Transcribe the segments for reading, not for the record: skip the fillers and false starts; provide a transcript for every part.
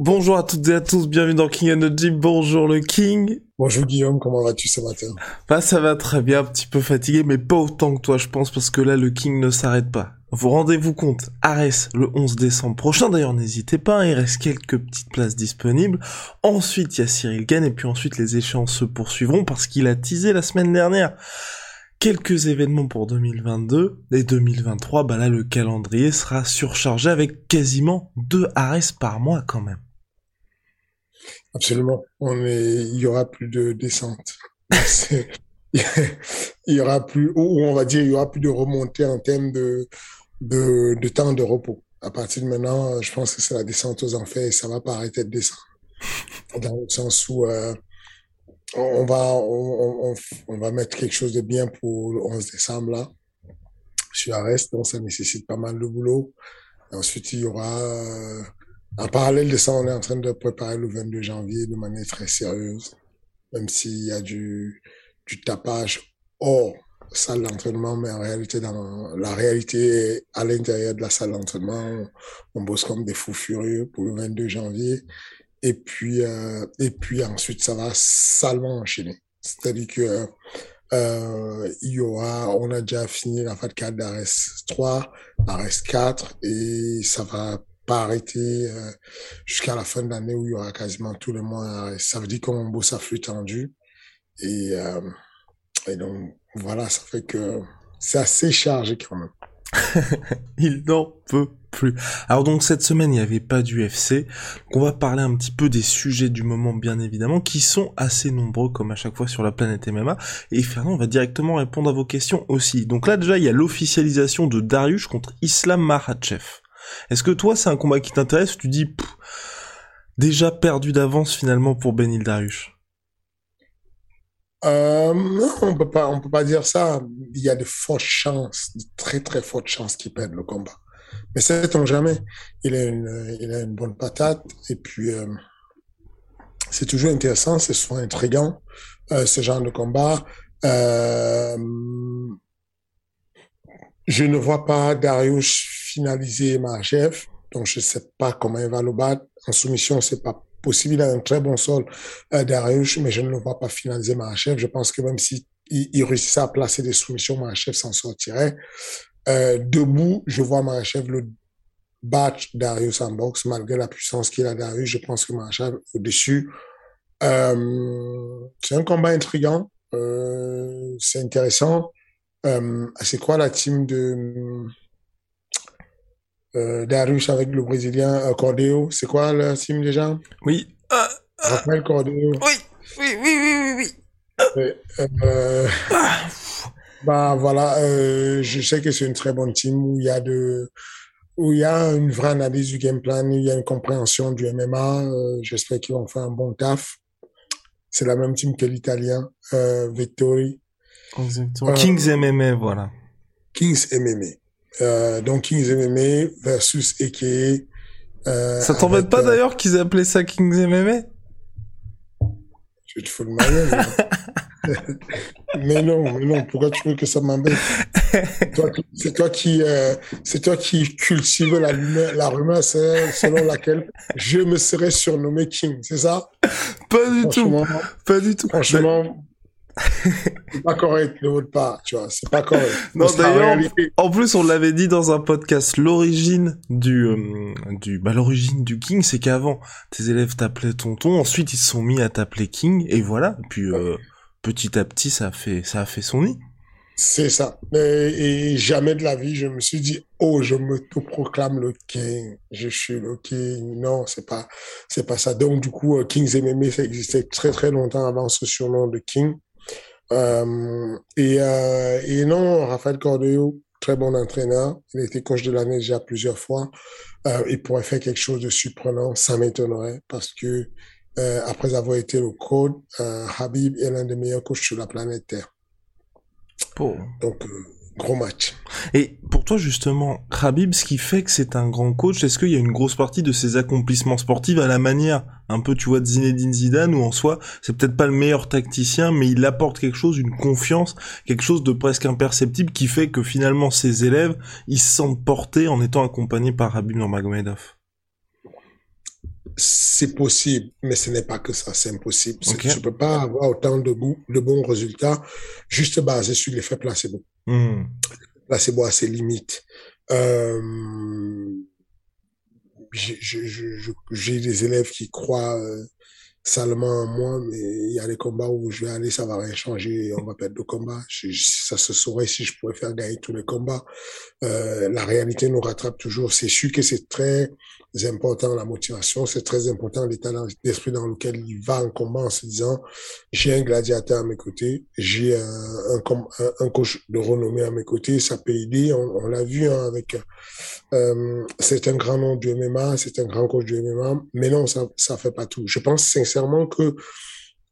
Bonjour à toutes et à tous, bienvenue dans King Energy, bonjour le King. Bonjour Guillaume, comment vas-tu ce matin? Bah ça va très bien, un petit peu fatigué, mais pas autant que toi je pense, parce que là le King ne s'arrête pas. Vous rendez-vous compte, Ares le 11 décembre prochain, d'ailleurs n'hésitez pas, il reste quelques petites places disponibles. Ensuite il y a Cyril Gann, et puis ensuite les échéances se poursuivront, parce qu'il a teasé la semaine dernière quelques événements pour 2022 et 2023, bah là le calendrier sera surchargé avec quasiment 2 Ares par mois quand même. Absolument, il y aura plus de descente. Il y aura plus, ou on va dire, il y aura plus de remontée en termes de temps de repos. À partir de maintenant, je pense que c'est la descente aux enfers et ça va pas arrêter de descendre. Dans le sens où on va mettre quelque chose de bien pour le 11 décembre là. Sur Ares, donc ça nécessite pas mal de boulot. Et ensuite, il y aura en parallèle de ça, on est en train de préparer le 22 janvier de manière très sérieuse, même s'il y a du tapage hors salle d'entraînement, mais en réalité, dans la réalité, à l'intérieur de la salle d'entraînement, on bosse comme des fous furieux pour le 22 janvier. Et puis ensuite, ça va salement enchaîner. C'est-à-dire que on a déjà fini la phase 4 d'Ares 3, Ares 4, et ça va pas arrêter jusqu'à la fin de l'année où il y aura quasiment tous les mois. Ça veut dire qu'on bosse à flux tendu. Et donc, voilà, ça fait que c'est assez chargé quand même. Il n'en peut plus. Alors donc, cette semaine, il n'y avait pas d'UFC. On va parler un petit peu des sujets du moment, bien évidemment, qui sont assez nombreux, comme à chaque fois, sur la planète MMA. Et Fernand va directement répondre à vos questions aussi. Donc là, déjà, il y a l'officialisation de Dariush contre Islam Makhachev. Est-ce que toi, c'est un combat qui t'intéresse ou tu dis déjà perdu d'avance finalement pour Beneil Dariush? Non, on peut pas dire ça. Il y a de fortes chances, de très très fortes chances qu'il perde le combat. Mais sait-on jamais. Il a une bonne patate et puis c'est toujours intéressant, c'est souvent intriguant ce genre de combat. Je ne vois pas Dariush finaliser Makhachev, donc je ne sais pas comment il va le battre. En soumission, c'est pas possible. Il a un très bon sol, Dariush, mais je ne le vois pas finaliser Makhachev. Je pense que même si il réussissait à placer des soumissions, Makhachev s'en sortirait. Debout, je vois Makhachev le battre Dariush en boxe, malgré la puissance qu'il a Dariush. Je pense que Makhachev au-dessus. C'est un combat intriguant. C'est intéressant. C'est quoi la team de Dariush avec le Brésilien Cordeiro? C'est quoi la team déjà? Oui. Rafael Cordeiro. Oui. Bah voilà, je sais que c'est une très bonne team où il y a une vraie analyse du game plan, il y a une compréhension du MMA. J'espère qu'ils vont faire un bon taf. C'est la même team que l'Italien Vettori. Kings MMA, voilà. Kings MMA. Donc Kings MMA versus A.K.A. Ça t'embête pas d'ailleurs qu'ils appelaient ça Kings MMA? Je te fous le malin. mais non, pourquoi tu veux que ça m'embête? C'est toi qui cultive la rumeur selon laquelle je me serais surnommé King, c'est ça? Pas du tout. Franchement, c'est pas correct, ne vote pas, tu vois, c'est pas correct. Non, d'ailleurs, en plus, on l'avait dit dans un podcast, l'origine l'origine du King, c'est qu'avant, tes élèves t'appelaient tonton, ensuite ils se sont mis à t'appeler King, et voilà, puis petit à petit, ça a fait son nid. C'est ça. Et jamais de la vie, je me suis dit, oh, je me proclame le king, je suis le king. Non, c'est pas ça. Donc, du coup, Kings MMA, ça existait très, très longtemps avant ce surnom de king. Et non, Rafael Cordeiro, très bon entraîneur. Il a été coach de l'année déjà plusieurs fois. Il pourrait faire quelque chose de surprenant, ça m'étonnerait, parce que après avoir été le coach, Khabib est l'un des meilleurs coachs sur la planète Terre. Oh. Donc, gros match. Et pour toi, justement, Khabib, ce qui fait que c'est un grand coach, est-ce qu'il y a une grosse partie de ses accomplissements sportifs à la manière, un peu, tu vois, de Zinedine Zidane, où en soi, c'est peut-être pas le meilleur tacticien, mais il apporte quelque chose, une confiance, quelque chose de presque imperceptible, qui fait que finalement, ses élèves, ils se sentent portés en étant accompagnés par Khabib Nurmagomedov? C'est possible, mais ce n'est pas que ça, c'est impossible. Okay. Tu ne peux pas avoir autant de bons résultats juste basés sur l'effet placebo. Mm. Placebo a ses limites. J'ai des élèves qui croient salement en moi, mais il y a des combats où je vais aller, ça va rien changer, on va perdre le combat. Ça se saurait si je pouvais faire gagner tous les combats. La réalité nous rattrape toujours. C'est sûr que c'est très important la motivation, c'est très important l'état d'esprit dans lequel il va en combat en se disant j'ai un gladiateur à mes côtés, j'ai un coach de renommée à mes côtés, ça peut aider, on l'a vu hein, avec c'est un grand nom du MMA, c'est un grand coach du MMA, mais non, ça fait pas tout. Je pense sincèrement que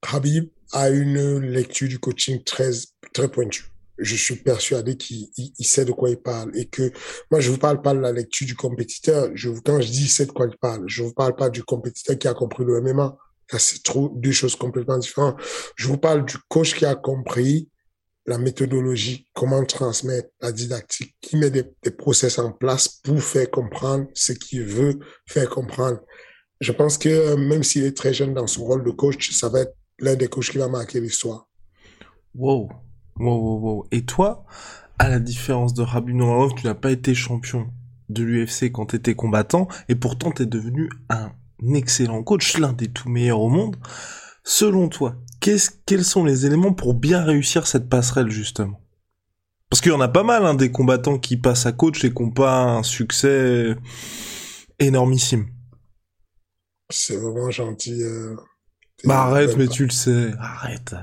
Khabib a une lecture du coaching très très pointue. Je suis persuadé qu'il sait de quoi il parle et que moi je vous parle pas de la lecture du compétiteur. Quand je dis il sait de quoi il parle, je vous parle pas du compétiteur qui a compris le MMA. Ça, c'est trop deux choses complètement différentes. Je vous parle du coach qui a compris la méthodologie, comment transmettre, la didactique, qui met des process en place pour faire comprendre ce qu'il veut faire comprendre. Je pense que même s'il est très jeune dans son rôle de coach, ça va être l'un des coachs qui va marquer l'histoire. Wow. Wow. Et toi, à la différence de Khabib Nurmagomedov, tu n'as pas été champion de l'UFC quand tu étais combattant, et pourtant tu es devenu un excellent coach, l'un des tout meilleurs au monde. Selon toi, quels sont les éléments pour bien réussir cette passerelle, justement? Parce qu'il y en a pas mal, hein, des combattants qui passent à coach et qui n'ont pas un succès énormissime. C'est vraiment gentil. Bah arrête, mais tu le sais. Arrête.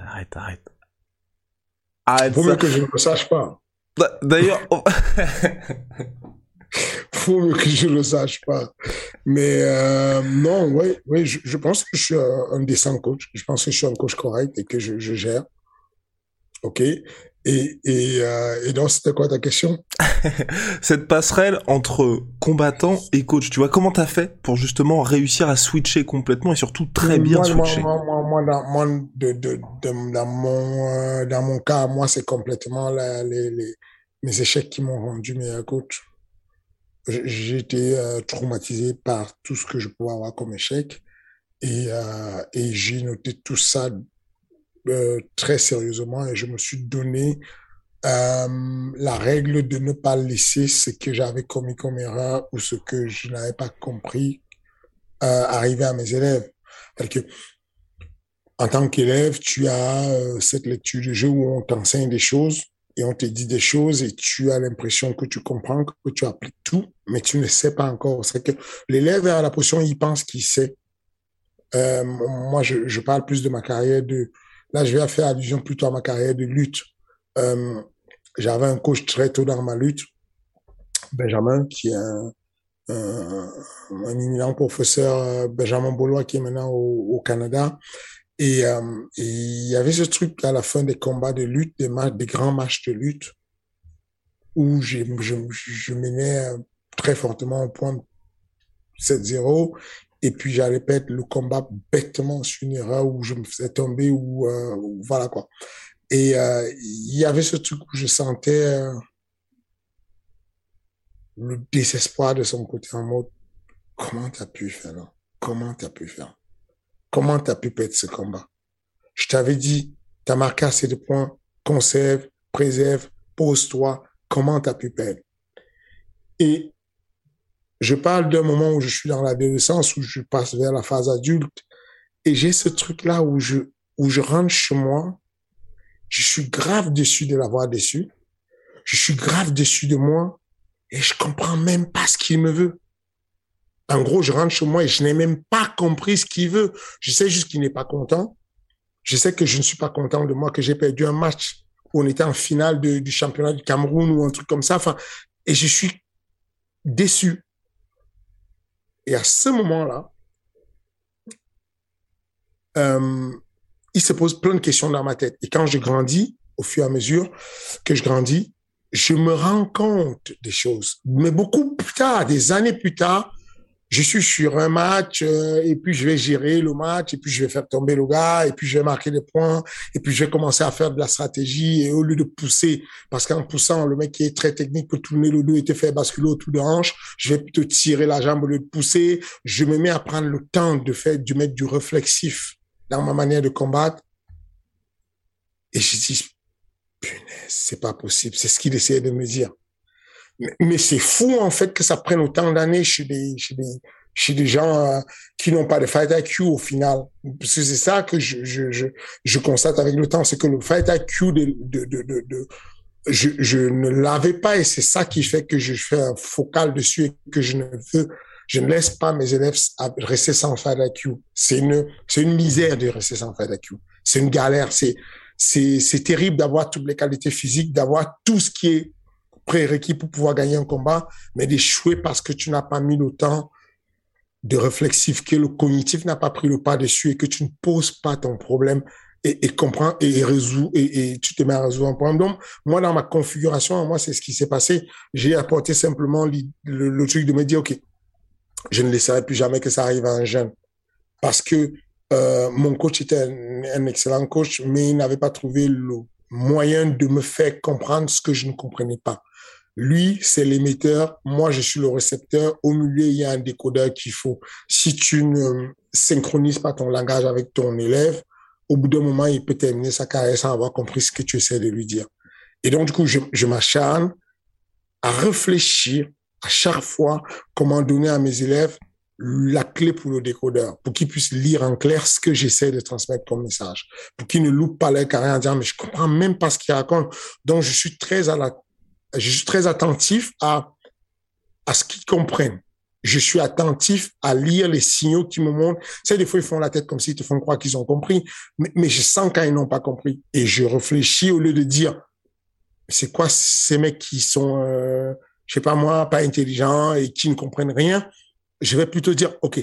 Faut mieux que je ne le sache pas. D'ailleurs... Faut mieux que je ne le sache pas. Mais non, oui, je pense que je suis un décent coach. Je pense que je suis un coach correct et que je gère. OK. Et donc, c'était quoi ta question? Cette passerelle entre combattant et coach, tu vois, comment t'as fait pour justement réussir à switcher complètement et surtout très bien switcher? Dans mon cas, moi, c'est complètement mes échecs qui m'ont rendu meilleur coach. J'ai été traumatisé par tout ce que je pouvais avoir comme échec et j'ai noté tout ça très sérieusement et je me suis donné la règle de ne pas laisser ce que j'avais commis comme erreur ou ce que je n'avais pas compris arriver à mes élèves. Parce que en tant qu'élève, tu as cette lecture du jeu où on t'enseigne des choses et on te dit des choses et tu as l'impression que tu comprends, que tu appliques tout, mais tu ne sais pas encore. C'est que l'élève est à la position, il pense qu'il sait. Moi, je parle plus de ma carrière de... Là, je vais faire allusion plutôt à ma carrière de lutte. J'avais un coach très tôt dans ma lutte, Benjamin, qui est un éminent professeur, Benjamin Bolloy, qui est maintenant au Canada. Et il y avait ce truc à la fin des combats de lutte, des grands matchs de lutte, où je menais très fortement au point 7-0. Et puis, j'allais perdre le combat bêtement sur une erreur où je me faisais tomber ou voilà quoi. Et il y avait ce truc où je sentais le désespoir de son côté en mode « Comment t'as pu faire là? Comment t'as pu faire? Comment t'as pu perdre ce combat? Je t'avais dit, t'as marqué assez de points, conserve, préserve, pose-toi, comment t'as pu perdre? » Et je parle d'un moment où je suis dans l'adolescence, où je passe vers la phase adulte. Et j'ai ce truc-là où je rentre chez moi, Je suis grave déçu de l'avoir déçu. Je suis grave déçu de moi et je comprends même pas ce qu'il me veut. En gros, je rentre chez moi et je n'ai même pas compris ce qu'il veut. Je sais juste qu'il n'est pas content. Je sais que je ne suis pas content de moi, que j'ai perdu un match où on était en finale du championnat du Cameroun ou un truc comme ça. Enfin, et je suis déçu. Et à ce moment-là, il se pose plein de questions dans ma tête. Et quand je grandis, au fur et à mesure que je grandis, je me rends compte des choses. Mais beaucoup plus tard, des années plus tard, je suis sur un match et puis je vais gérer le match et puis je vais faire tomber le gars et puis je vais marquer des points et puis je vais commencer à faire de la stratégie et au lieu de pousser, parce qu'en poussant, le mec qui est très technique peut tourner le dos et te faire basculer autour de hanche, je vais plutôt tirer la jambe au lieu de pousser. Je me mets à prendre le temps de mettre du réflexif dans ma manière de combattre. Et je dis, punaise, c'est pas possible. C'est ce qu'il essayait de me dire. Mais c'est fou, en fait, que ça prenne autant d'années chez des gens qui n'ont pas de fight IQ au final. Parce que c'est ça que je constate avec le temps, c'est que le fight IQ je ne l'avais pas et c'est ça qui fait que je fais un focal dessus et que je ne laisse pas mes élèves rester sans fight IQ. C'est une misère de rester sans fight IQ. C'est une galère. C'est terrible d'avoir toutes les qualités physiques, d'avoir tout ce qui est prérequis pour pouvoir gagner un combat, mais d'échouer parce que tu n'as pas mis le temps de réflexif, que le cognitif n'a pas pris le pas dessus et que tu ne poses pas ton problème et comprends et résous et tu te mets à résoudre un problème. Donc, moi, dans ma configuration, moi, c'est ce qui s'est passé. J'ai apporté simplement le truc de me dire, OK, je ne laisserai plus jamais que ça arrive à un jeune. Parce que mon coach était un excellent coach, mais il n'avait pas trouvé le moyen de me faire comprendre ce que je ne comprenais pas. Lui, c'est l'émetteur. Moi, je suis le récepteur. Au milieu, il y a un décodeur qu'il faut. Si tu ne synchronises pas ton langage avec ton élève, au bout d'un moment, il peut terminer sa carrière sans avoir compris ce que tu essaies de lui dire. Et donc, du coup, je m'acharne à réfléchir à chaque fois comment donner à mes élèves la clé pour le décodeur, pour qu'ils puissent lire en clair ce que j'essaie de transmettre comme message, pour qu'ils ne loupent pas leur carrière en disant « mais je comprends même pas ce qu'ils racontent ». Donc, je suis très attentif à ce qu'ils comprennent. Je suis attentif à lire les signaux qui me montrent. Tu sais, des fois, ils font la tête comme s'ils te font croire qu'ils ont compris, mais je sens quand ils n'ont pas compris. Et je réfléchis au lieu de dire « c'est quoi ces mecs qui sont, je sais pas moi, pas intelligents et qui ne comprennent rien ?» Je vais plutôt dire, OK,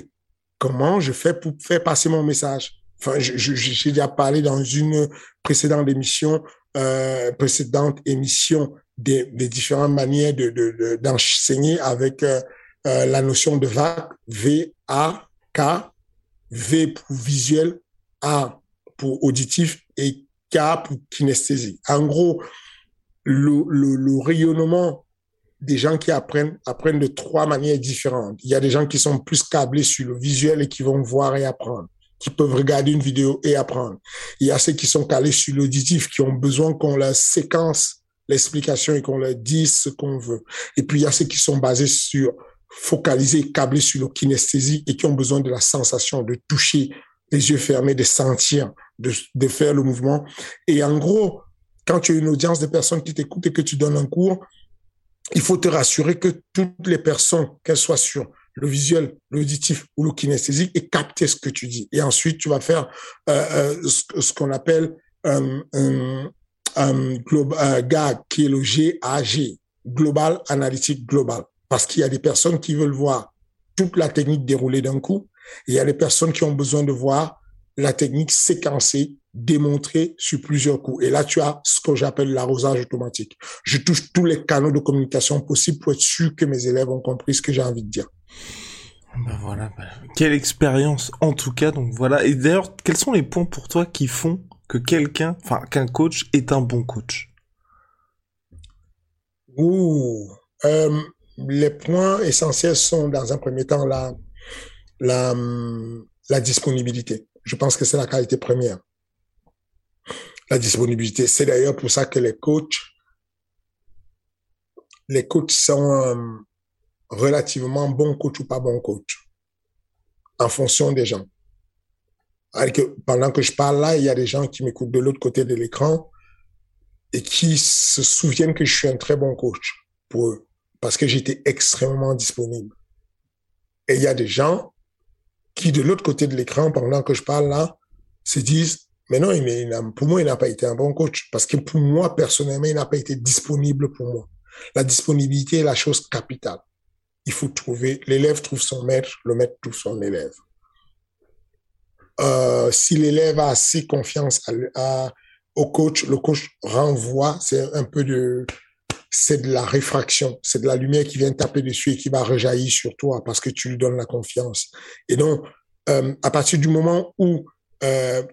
comment je fais pour faire passer mon message? Enfin, j'ai déjà parlé dans une précédente émission des différentes manières d'enseigner avec la notion de VAK, V-A-K, V pour visuel, A pour auditif et K pour kinesthésie. En gros, le rayonnement des gens qui apprennent de trois manières différentes. Il y a des gens qui sont plus câblés sur le visuel et qui vont voir et apprendre, qui peuvent regarder une vidéo et apprendre. Il y a ceux qui sont calés sur l'auditif, qui ont besoin qu'on leur séquence l'explication et qu'on leur dise ce qu'on veut. Et puis, il y a ceux qui sont focalisés et câblés sur le kinesthésie et qui ont besoin de la sensation, de toucher, les yeux fermés, de sentir, de faire le mouvement. Et en gros, quand tu as une audience de personnes qui t'écoutent et que tu donnes un cours, il faut te rassurer que toutes les personnes, qu'elles soient sur le visuel, l'auditif ou le kinesthésique, aient capté ce que tu dis. Et ensuite, tu vas faire ce qu'on appelle GAG, qui est le GAG, Global Analytic Global. Parce qu'il y a des personnes qui veulent voir toute la technique déroulée d'un coup. Et il y a des personnes qui ont besoin de voir la technique séquencée, démontrée sur plusieurs coups. Et là, tu as ce que j'appelle l'arrosage automatique. Je touche tous les canaux de communication possibles pour être sûr que mes élèves ont compris ce que j'ai envie de dire. Ben voilà, quelle expérience en tout cas. Donc voilà. Et d'ailleurs, quels sont les points pour toi qui font que qu'un coach est un bon coach? Les points essentiels sont, dans un premier temps, la disponibilité. Je pense que c'est la qualité première. La disponibilité. C'est d'ailleurs pour ça que les coachs sont relativement bons coachs ou pas bons coachs, en fonction des gens. Alors que pendant que je parle là, il y a des gens qui m'écoutent de l'autre côté de l'écran et qui se souviennent que je suis un très bon coach pour eux parce que j'étais extrêmement disponible. Et il y a des gens qui, de l'autre côté de l'écran, pendant que je parle là, se disent « Mais non, pour moi, il n'a pas été un bon coach. » Parce que pour moi, personnellement, il n'a pas été disponible pour moi. La disponibilité est la chose capitale. Il faut trouver... L'élève trouve son maître, le maître trouve son élève. Si l'élève a assez confiance au coach, le coach renvoie. C'est un peu de... C'est de la réfraction, c'est de la lumière qui vient taper dessus et qui va rejaillir sur toi parce que tu lui donnes la confiance. Et donc, à partir du moment où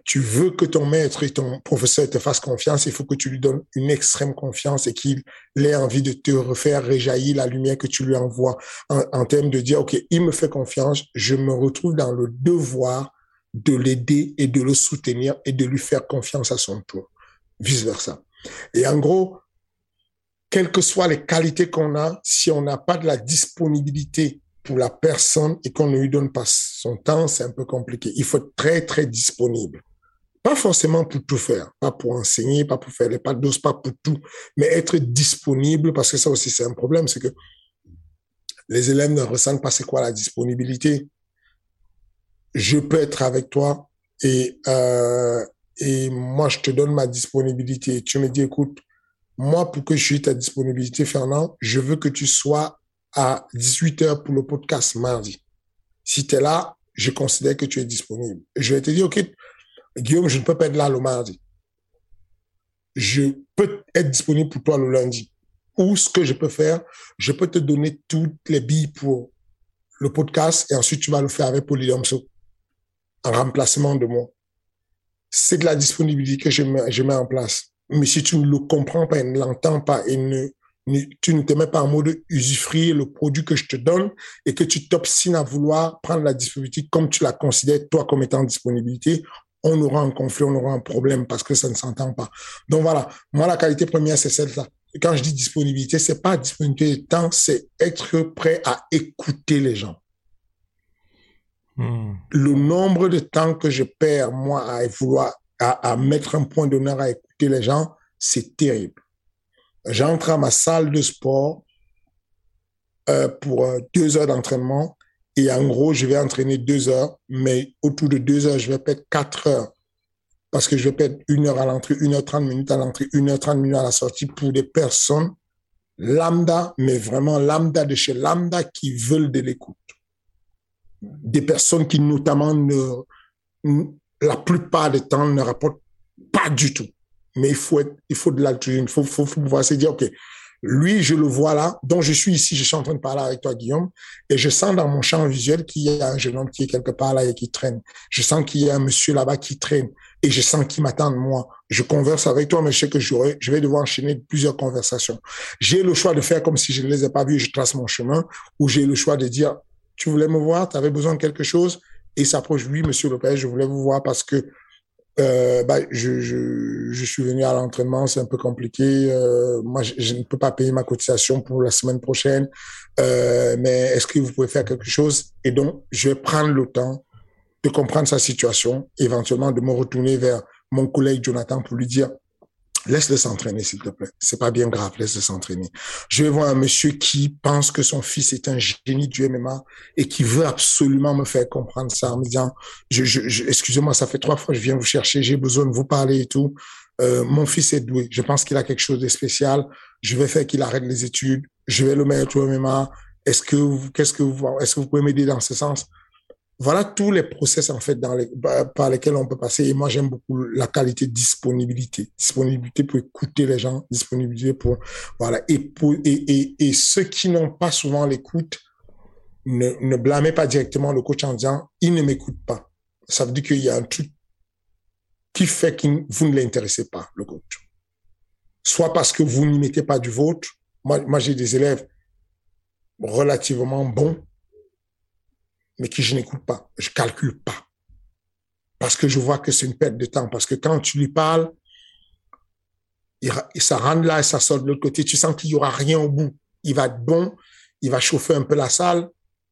tu veux que ton maître et ton professeur te fassent confiance, il faut que tu lui donnes une extrême confiance et qu'il ait envie de te refaire rejaillir la lumière que tu lui envoies en termes de dire, OK, il me fait confiance, je me retrouve dans le devoir de l'aider et de le soutenir et de lui faire confiance à son tour, vice-versa. Et en gros, quelles que soient les qualités qu'on a, si on n'a pas de la disponibilité pour la personne et qu'on ne lui donne pas son temps, c'est un peu compliqué. Il faut être très, très disponible. Pas forcément pour tout faire, pas pour enseigner, pas pour faire les pas de dose, pas pour tout, mais être disponible, parce que ça aussi, c'est un problème, c'est que les élèves ne ressentent pas c'est quoi la disponibilité. Je peux être avec toi et moi, je te donne ma disponibilité. Tu me dis, écoute, moi, pour que je suis ta disponibilité, Fernand, je veux que tu sois à 18h pour le podcast mardi. Si tu es là, je considère que tu es disponible. Je vais te dire, OK, Guillaume, je ne peux pas être là le mardi. Je peux être disponible pour toi le lundi. Ou ce que je peux faire, je peux te donner toutes les billes pour le podcast et ensuite tu vas le faire avec Polydomso en remplacement de moi. C'est de la disponibilité que je mets en place. Mais si tu ne le comprends pas et ne l'entends pas et tu ne te mets pas en mode usufruire le produit que je te donne et que tu t'obstines à vouloir prendre la disponibilité comme tu la considères toi comme étant disponibilité, on aura un conflit, on aura un problème parce que ça ne s'entend pas. Donc voilà, moi la qualité première c'est celle-là. Quand je dis disponibilité, c'est pas disponibilité de temps, c'est être prêt à écouter les gens. Le nombre de temps que je perds moi à vouloir à mettre un point d'honneur à écouter les gens, c'est terrible. J'entre à ma salle de sport pour 2 heures d'entraînement et en gros, je vais entraîner 2 heures, mais autour de 2 heures, je vais perdre 4 heures parce que je vais perdre 1 heure à l'entrée, 1h30 à l'entrée, 1h30 à la sortie pour des personnes lambda, mais vraiment lambda de chez lambda qui veulent de l'écoute. Des personnes qui notamment la plupart des temps ne rapportent pas du tout. Mais il faut de l'altruisme, il faut pouvoir se dire, OK, lui, je le vois là, donc je suis ici, je suis en train de parler avec toi, Guillaume, et je sens dans mon champ visuel qu'il y a un jeune homme qui est quelque part là et qui traîne. Je sens qu'il y a un monsieur là-bas qui traîne, et je sens qu'il m'attend de moi. Je converse avec toi, mais je sais que je vais devoir enchaîner plusieurs conversations. J'ai le choix de faire comme si je ne les ai pas vus, je trace mon chemin, ou j'ai le choix de dire, tu voulais me voir, tu avais besoin de quelque chose, et s'approche, oui, monsieur Lopez, je voulais vous voir parce que je suis venu à l'entraînement, c'est un peu compliqué. Moi, je ne peux pas payer ma cotisation pour la semaine prochaine. Mais est-ce que vous pouvez faire quelque chose? Et donc, je vais prendre le temps de comprendre sa situation, éventuellement de me retourner vers mon collègue Jonathan pour lui dire « Laisse-le s'entraîner, s'il te plaît. C'est pas bien grave, laisse-le s'entraîner. » Je vais voir un monsieur qui pense que son fils est un génie du MMA et qui veut absolument me faire comprendre ça en me disant « Excusez-moi, ça fait 3 fois que je viens vous chercher, j'ai besoin de vous parler et tout. Mon fils est doué, je pense qu'il a quelque chose de spécial. Je vais faire qu'il arrête les études, je vais le mettre au MMA. Est-ce que vous pouvez m'aider dans ce sens ?» Voilà tous les process, en fait, par lesquels on peut passer. Et moi, j'aime beaucoup la qualité disponibilité. Disponibilité pour écouter les gens, disponibilité pour, voilà. Et ceux qui n'ont pas souvent l'écoute, ne blâmez pas directement le coach en disant, il ne m'écoute pas. Ça veut dire qu'il y a un truc qui fait que vous ne l'intéressez pas, le coach. Soit parce que vous n'y mettez pas du vôtre. Moi, j'ai des élèves relativement bons, mais que je n'écoute pas, je calcule pas. Parce que je vois que c'est une perte de temps. Parce que quand tu lui parles, ça rentre là et ça sort de l'autre côté. Tu sens qu'il y aura rien au bout. Il va être bon, il va chauffer un peu la salle,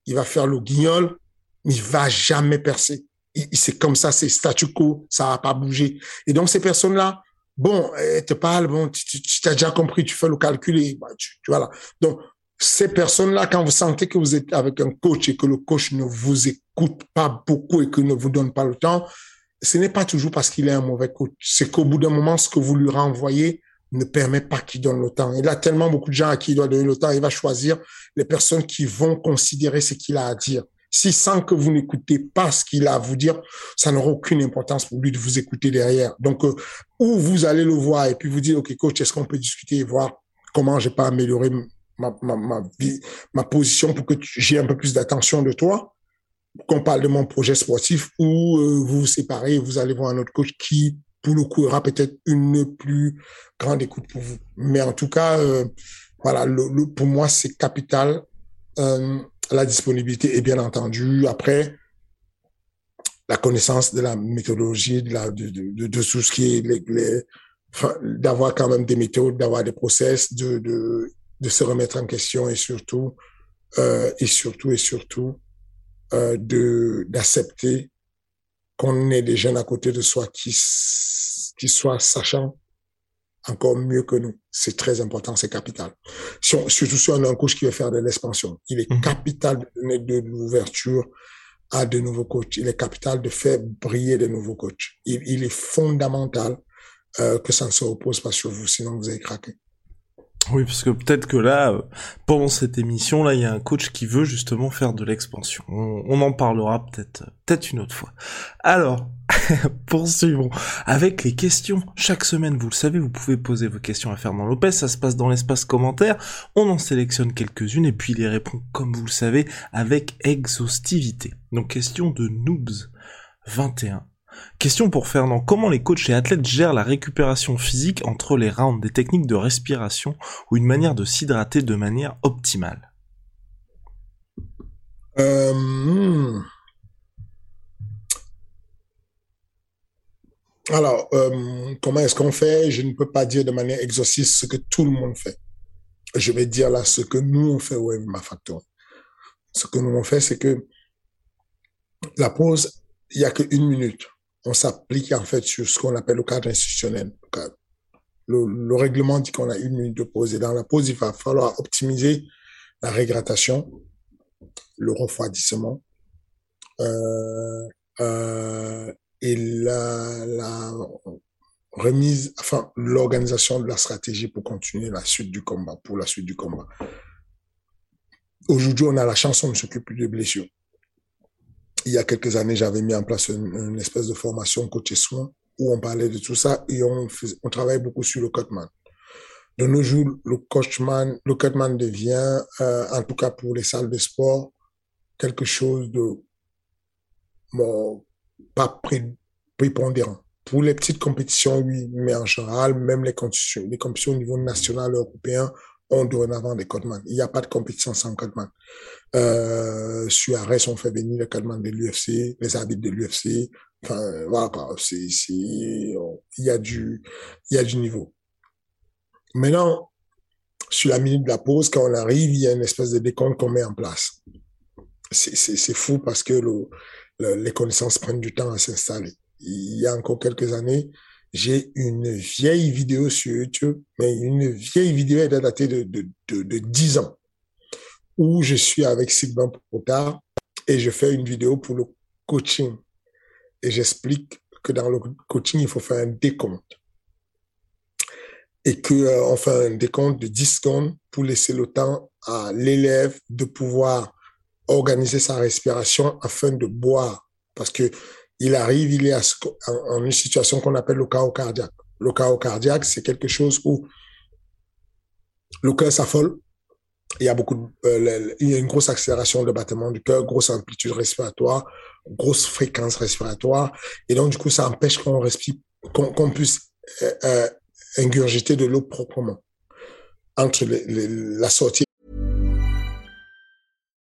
il va faire le guignol, mais il va jamais percer. C'est comme ça, c'est statu quo, ça va pas bouger. Et donc, ces personnes-là, bon, elle te parle, bon, tu t'as déjà compris, tu fais le calcul et bah, tu vois là. Donc, ces personnes-là, quand vous sentez que vous êtes avec un coach et que le coach ne vous écoute pas beaucoup et que ne vous donne pas le temps, ce n'est pas toujours parce qu'il est un mauvais coach. C'est qu'au bout d'un moment, ce que vous lui renvoyez ne permet pas qu'il donne le temps. Il a tellement beaucoup de gens à qui il doit donner le temps, il va choisir les personnes qui vont considérer ce qu'il a à dire. S'il sent que vous n'écoutez pas ce qu'il a à vous dire, ça n'aura aucune importance pour lui de vous écouter derrière. Donc, où vous allez le voir et puis vous dire, OK, coach, est-ce qu'on peut discuter et voir comment j'ai pas amélioré ma position pour que j'ai un peu plus d'attention de toi, qu'on parle de mon projet sportif, ou vous vous séparez et vous allez voir un autre coach qui, pour le coup, aura peut-être une plus grande écoute pour vous. Mais en tout cas, voilà, pour moi, c'est capital. La disponibilité est bien entendu. Après, la connaissance de la méthodologie, de tout ce qui est d'avoir quand même des méthodes, d'avoir des process, de se remettre en question et surtout, d'accepter qu'on ait des jeunes à côté de soi qui soient sachants encore mieux que nous. C'est très important, c'est capital. Surtout si on a un coach qui veut faire de l'expansion. Il est capital de donner de l'ouverture à de nouveaux coachs. Il est capital de faire briller de nouveaux coachs. Il est fondamental que ça ne se repose pas sur vous, sinon vous allez craquer. Oui, parce que peut-être que là, pendant cette émission, là, il y a un coach qui veut justement faire de l'expansion. On en parlera peut-être une autre fois. Alors, poursuivons avec les questions. Chaque semaine, vous le savez, vous pouvez poser vos questions à Fernand Lopez. Ça se passe dans l'espace commentaire. On en sélectionne quelques-unes et puis il les répond, comme vous le savez, avec exhaustivité. Donc, question de Noobs 21. Question pour Fernand, comment les coachs et athlètes gèrent la récupération physique entre les rounds, des techniques de respiration ou une manière de s'hydrater de manière optimale? Alors, comment est-ce qu'on fait? Je ne peux pas dire de manière exhaustive ce que tout le monde fait. Je vais dire là ce que nous on fait au MMA Factory. Ce que nous on fait, c'est que la pause, il n'y a qu'une minute. On s'applique en fait sur ce qu'on appelle le cadre institutionnel. Le règlement dit qu'on a une minute de pause. Et dans la pause, il va falloir optimiser la réhydratation, le refroidissement et la remise, enfin l'organisation de la stratégie pour continuer la suite du combat, pour la suite du combat. Aujourd'hui, on a la chance, on ne s'occupe plus des blessures. Il y a quelques années, j'avais mis en place une espèce de formation coach et soin où on parlait de tout ça et on travaille beaucoup sur le cutman. De nos jours, le cutman devient, en tout cas pour les salles de sport, quelque chose de pas prépondérant. Pour les petites compétitions, oui, mais en général, même les compétitions au niveau national européen ont dorénavant des cutman. Il n'y a pas de compétition sans cutman. Sur Ares, on fait venir le cutman de l'UFC, les arbitres de l'UFC. Enfin, voilà, il y a du niveau. Maintenant, sur la minute de la pause, quand on arrive, il y a une espèce de décompte qu'on met en place. C'est fou parce que les connaissances prennent du temps à s'installer. Il y a encore quelques années, j'ai une vieille vidéo sur YouTube, mais une vieille vidéo, elle est datée de 10 ans, où je suis avec Sylvain Proutard et je fais une vidéo pour le coaching. Et j'explique que dans le coaching, il faut faire un décompte. Et qu'on fait un décompte de 10 secondes pour laisser le temps à l'élève de pouvoir organiser sa respiration afin de boire. Parce que il arrive, il est en une situation qu'on appelle le chaos cardiaque. Le chaos cardiaque, c'est quelque chose où le cœur s'affole. Il y a une grosse accélération de battement du cœur, grosse amplitude respiratoire, grosse fréquence respiratoire. Et donc, du coup, ça empêche qu'on respire, qu'on puisse ingurgiter de l'eau proprement. Entre la sortie.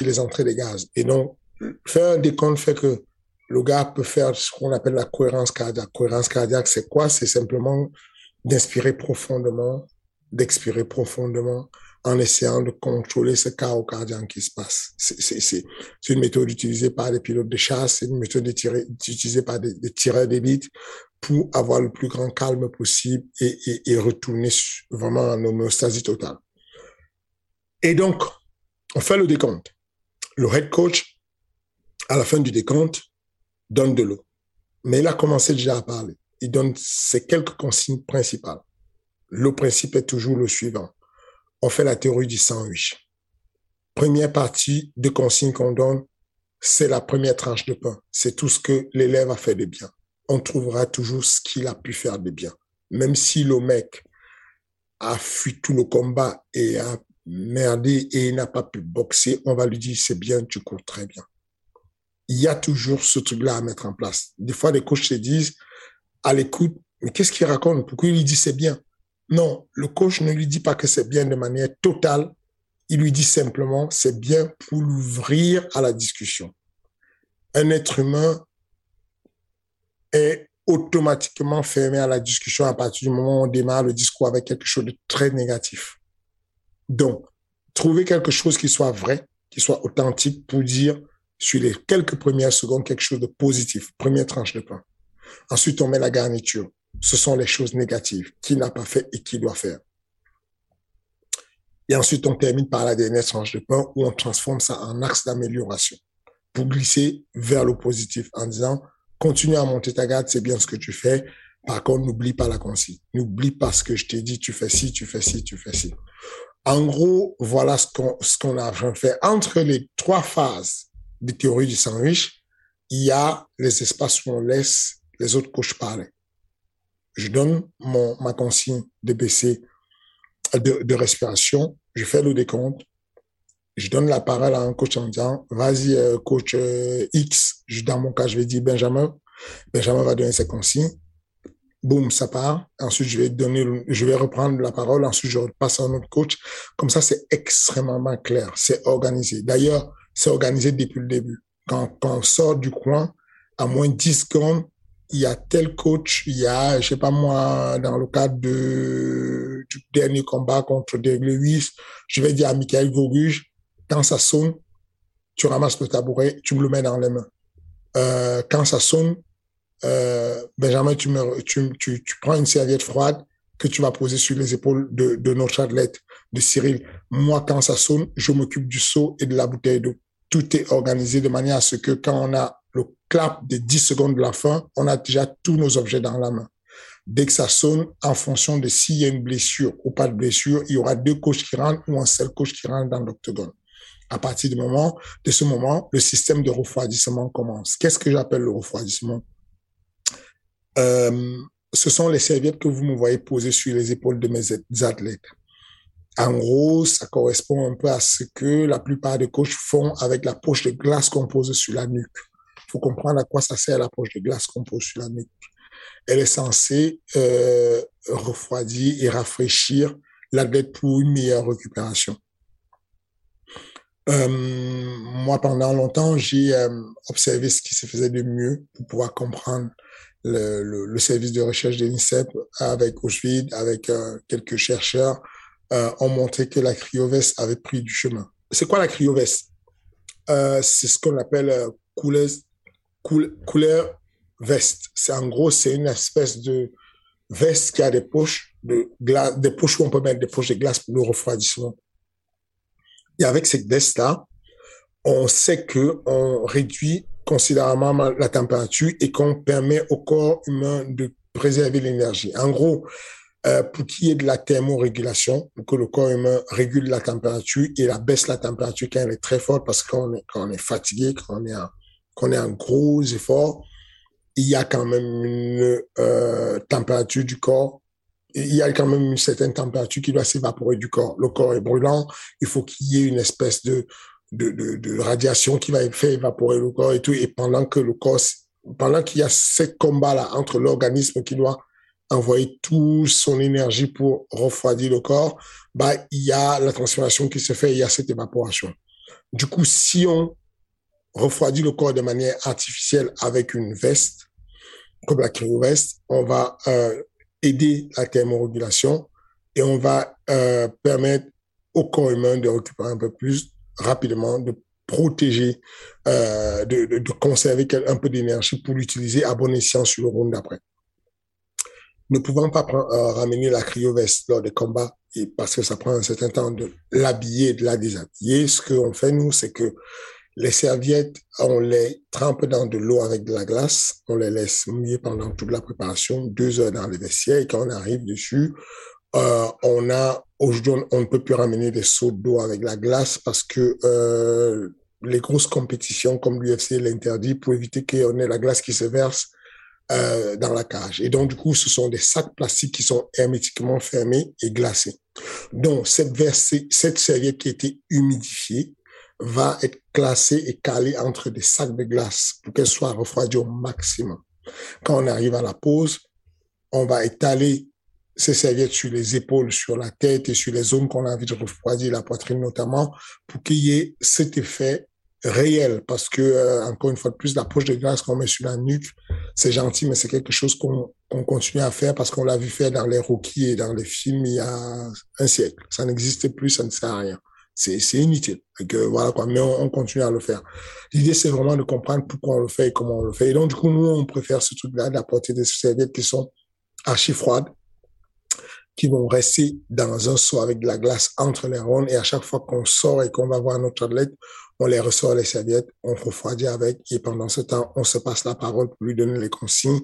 Les entrées des gaz. Et donc, faire un décompte fait que le gars peut faire ce qu'on appelle la cohérence cardiaque. Cohérence cardiaque, c'est quoi? C'est simplement d'inspirer profondément, d'expirer profondément en essayant de contrôler ce chaos cardiaque qui se passe. C'est une méthode utilisée par les pilotes de chasse, c'est une méthode utilisée par des tireurs d'élite pour avoir le plus grand calme possible et retourner vraiment en homéostasie totale. Et donc, on fait le décompte. Le head coach, à la fin du décompte, donne de l'eau. Mais il a commencé déjà à parler. Il donne ces quelques consignes principales. Le principe est toujours le suivant. On fait la théorie du sandwich. Première partie de consignes qu'on donne, c'est la première tranche de pain. C'est tout ce que l'élève a fait de bien. On trouvera toujours ce qu'il a pu faire de bien. Même si le mec a fui tout le combat et a merdé et il n'a pas pu boxer, on va lui dire, c'est bien, tu cours très bien. Il y a toujours ce truc-là à mettre en place. Des fois, les coachs se disent, à l'écoute, mais qu'est-ce qu'il raconte? Pourquoi il lui dit c'est bien? Non, le coach ne lui dit pas que c'est bien de manière totale. Il lui dit simplement, c'est bien pour l'ouvrir à la discussion. Un être humain est automatiquement fermé à la discussion à partir du moment où on démarre le discours avec quelque chose de très négatif. Donc, trouver quelque chose qui soit vrai, qui soit authentique pour dire, sur les quelques premières secondes, quelque chose de positif, première tranche de pain. Ensuite, on met la garniture. Ce sont les choses négatives qu'il n'a pas fait et qu'il doit faire. Et ensuite, on termine par la dernière tranche de pain où on transforme ça en axe d'amélioration pour glisser vers le positif en disant, continue à monter ta garde, c'est bien ce que tu fais. Par contre, n'oublie pas la consigne. N'oublie pas ce que je t'ai dit, tu fais ci, tu fais ci, tu fais ci. En gros, voilà ce qu'on a fait. Entre les trois phases de théorie du sandwich, il y a les espaces où on laisse les autres coachs parler. Je donne ma consigne de baisser de respiration, je fais le décompte, je donne la parole à un coach en disant, vas-y coach X, dans mon cas je vais dire Benjamin va donner ses consignes, boum, ça part, ensuite je vais reprendre la parole, ensuite je passe à un autre coach, comme ça c'est extrêmement clair, c'est organisé. D'ailleurs, c'est organisé depuis le début. Quand on sort du coin, à moins de 10 secondes, il y a tel coach, il y a, je sais pas moi, dans le cadre du dernier combat contre Derek Lewis, je vais dire à Michael Vauruge, quand ça sonne, tu ramasses le tabouret, tu me le mets dans les mains. Quand ça sonne, Benjamin, tu prends une serviette froide que tu vas poser sur les épaules de notre athlète, de Cyril. Moi, quand ça sonne, je m'occupe du seau et de la bouteille d'eau. Tout est organisé de manière à ce que quand on a le clap de 10 secondes de la fin, on a déjà tous nos objets dans la main. Dès que ça sonne, en fonction de s'il y a une blessure ou pas de blessure, il y aura deux coachs qui rentrent ou un seul coach qui rentre dans l'octogone. À partir de ce moment, le système de refroidissement commence. Qu'est-ce que j'appelle le refroidissement? Ce sont les serviettes que vous me voyez poser sur les épaules de mes athlètes. En gros, ça correspond un peu à ce que la plupart des coachs font avec la poche de glace qu'on pose sur la nuque. Il faut comprendre à quoi ça sert la poche de glace qu'on pose sur la nuque. Elle est censée refroidir et rafraîchir l'athlète pour une meilleure récupération. Moi, pendant longtemps, j'ai observé ce qui se faisait de mieux pour pouvoir comprendre le service de recherche de l'INSEP avec Auschwitz, avec quelques chercheurs, ont montré que la cryoveste avait pris du chemin. C'est quoi la cryoveste? C'est ce qu'on appelle couleur veste. C'est en gros, c'est une espèce de veste qui a des poches de glace, des poches où on peut mettre des poches de glace pour le refroidissement. Et avec cette veste-là, on sait que on réduit considérablement la température et qu'on permet au corps humain de préserver l'énergie. En gros, pour qu'il y ait de la thermorégulation, pour que le corps humain régule la température et la baisse la température quand elle est très forte, parce qu'on est, quand on est fatigué, qu'on est en gros effort, il y a quand même une température du corps. Il y a quand même une certaine température qui doit s'évaporer du corps. Le corps est brûlant, il faut qu'il y ait une espèce de radiation qui va faire évaporer le corps et tout. Et pendant que le corps pendant qu'il y a ces combats-là entre l'organisme qui doit envoyer toute son énergie pour refroidir le corps, bah, il y a la transformation qui se fait, et il y a cette évaporation. Du coup, si on refroidit le corps de manière artificielle avec une veste, comme la cryoveste, on va aider la thermorégulation et on va permettre au corps humain de récupérer un peu plus rapidement, de protéger, de conserver un peu d'énergie pour l'utiliser à bon escient sur le round d'après. Ne pouvant pas ramener la cryoveste lors des combats, et parce que ça prend un certain temps de l'habiller, de la déshabiller, ce qu'on fait, nous, c'est que les serviettes, on les trempe dans de l'eau avec de la glace, on les laisse mouiller pendant toute la préparation, 2 heures dans les vestiaires, et quand on arrive dessus, aujourd'hui, on ne peut plus ramener des seaux d'eau avec la glace parce que les grosses compétitions comme l'UFC l'interdit pour éviter qu'on ait la glace qui se verse dans la cage. Et donc, du coup, ce sont des sacs plastiques qui sont hermétiquement fermés et glacés. Donc, cette serviette qui a été humidifiée va être classée et calée entre des sacs de glace pour qu'elle soit refroidie au maximum. Quand on arrive à la pause, on va étaler ces serviettes sur les épaules, sur la tête et sur les zones qu'on a envie de refroidir, la poitrine notamment, pour qu'il y ait cet effet réel. Parce que, encore une fois de plus, la poche de glace qu'on met sur la nuque, c'est gentil, mais c'est quelque chose qu'on continue à faire parce qu'on l'a vu faire dans les Rocky et dans les films il y a un siècle. Ça n'existe plus, ça ne sert à rien. C'est inutile. Donc, voilà quoi. Mais on continue à le faire. L'idée, c'est vraiment de comprendre pourquoi on le fait et comment on le fait. Et donc, du coup, nous, on préfère ce truc-là, d'apporter des serviettes qui sont archi froides, qui vont rester dans un seau avec de la glace entre les rondes, et à chaque fois qu'on sort et qu'on va voir notre athlète, on les ressort les serviettes, on refroidit avec, et pendant ce temps, on se passe la parole pour lui donner les consignes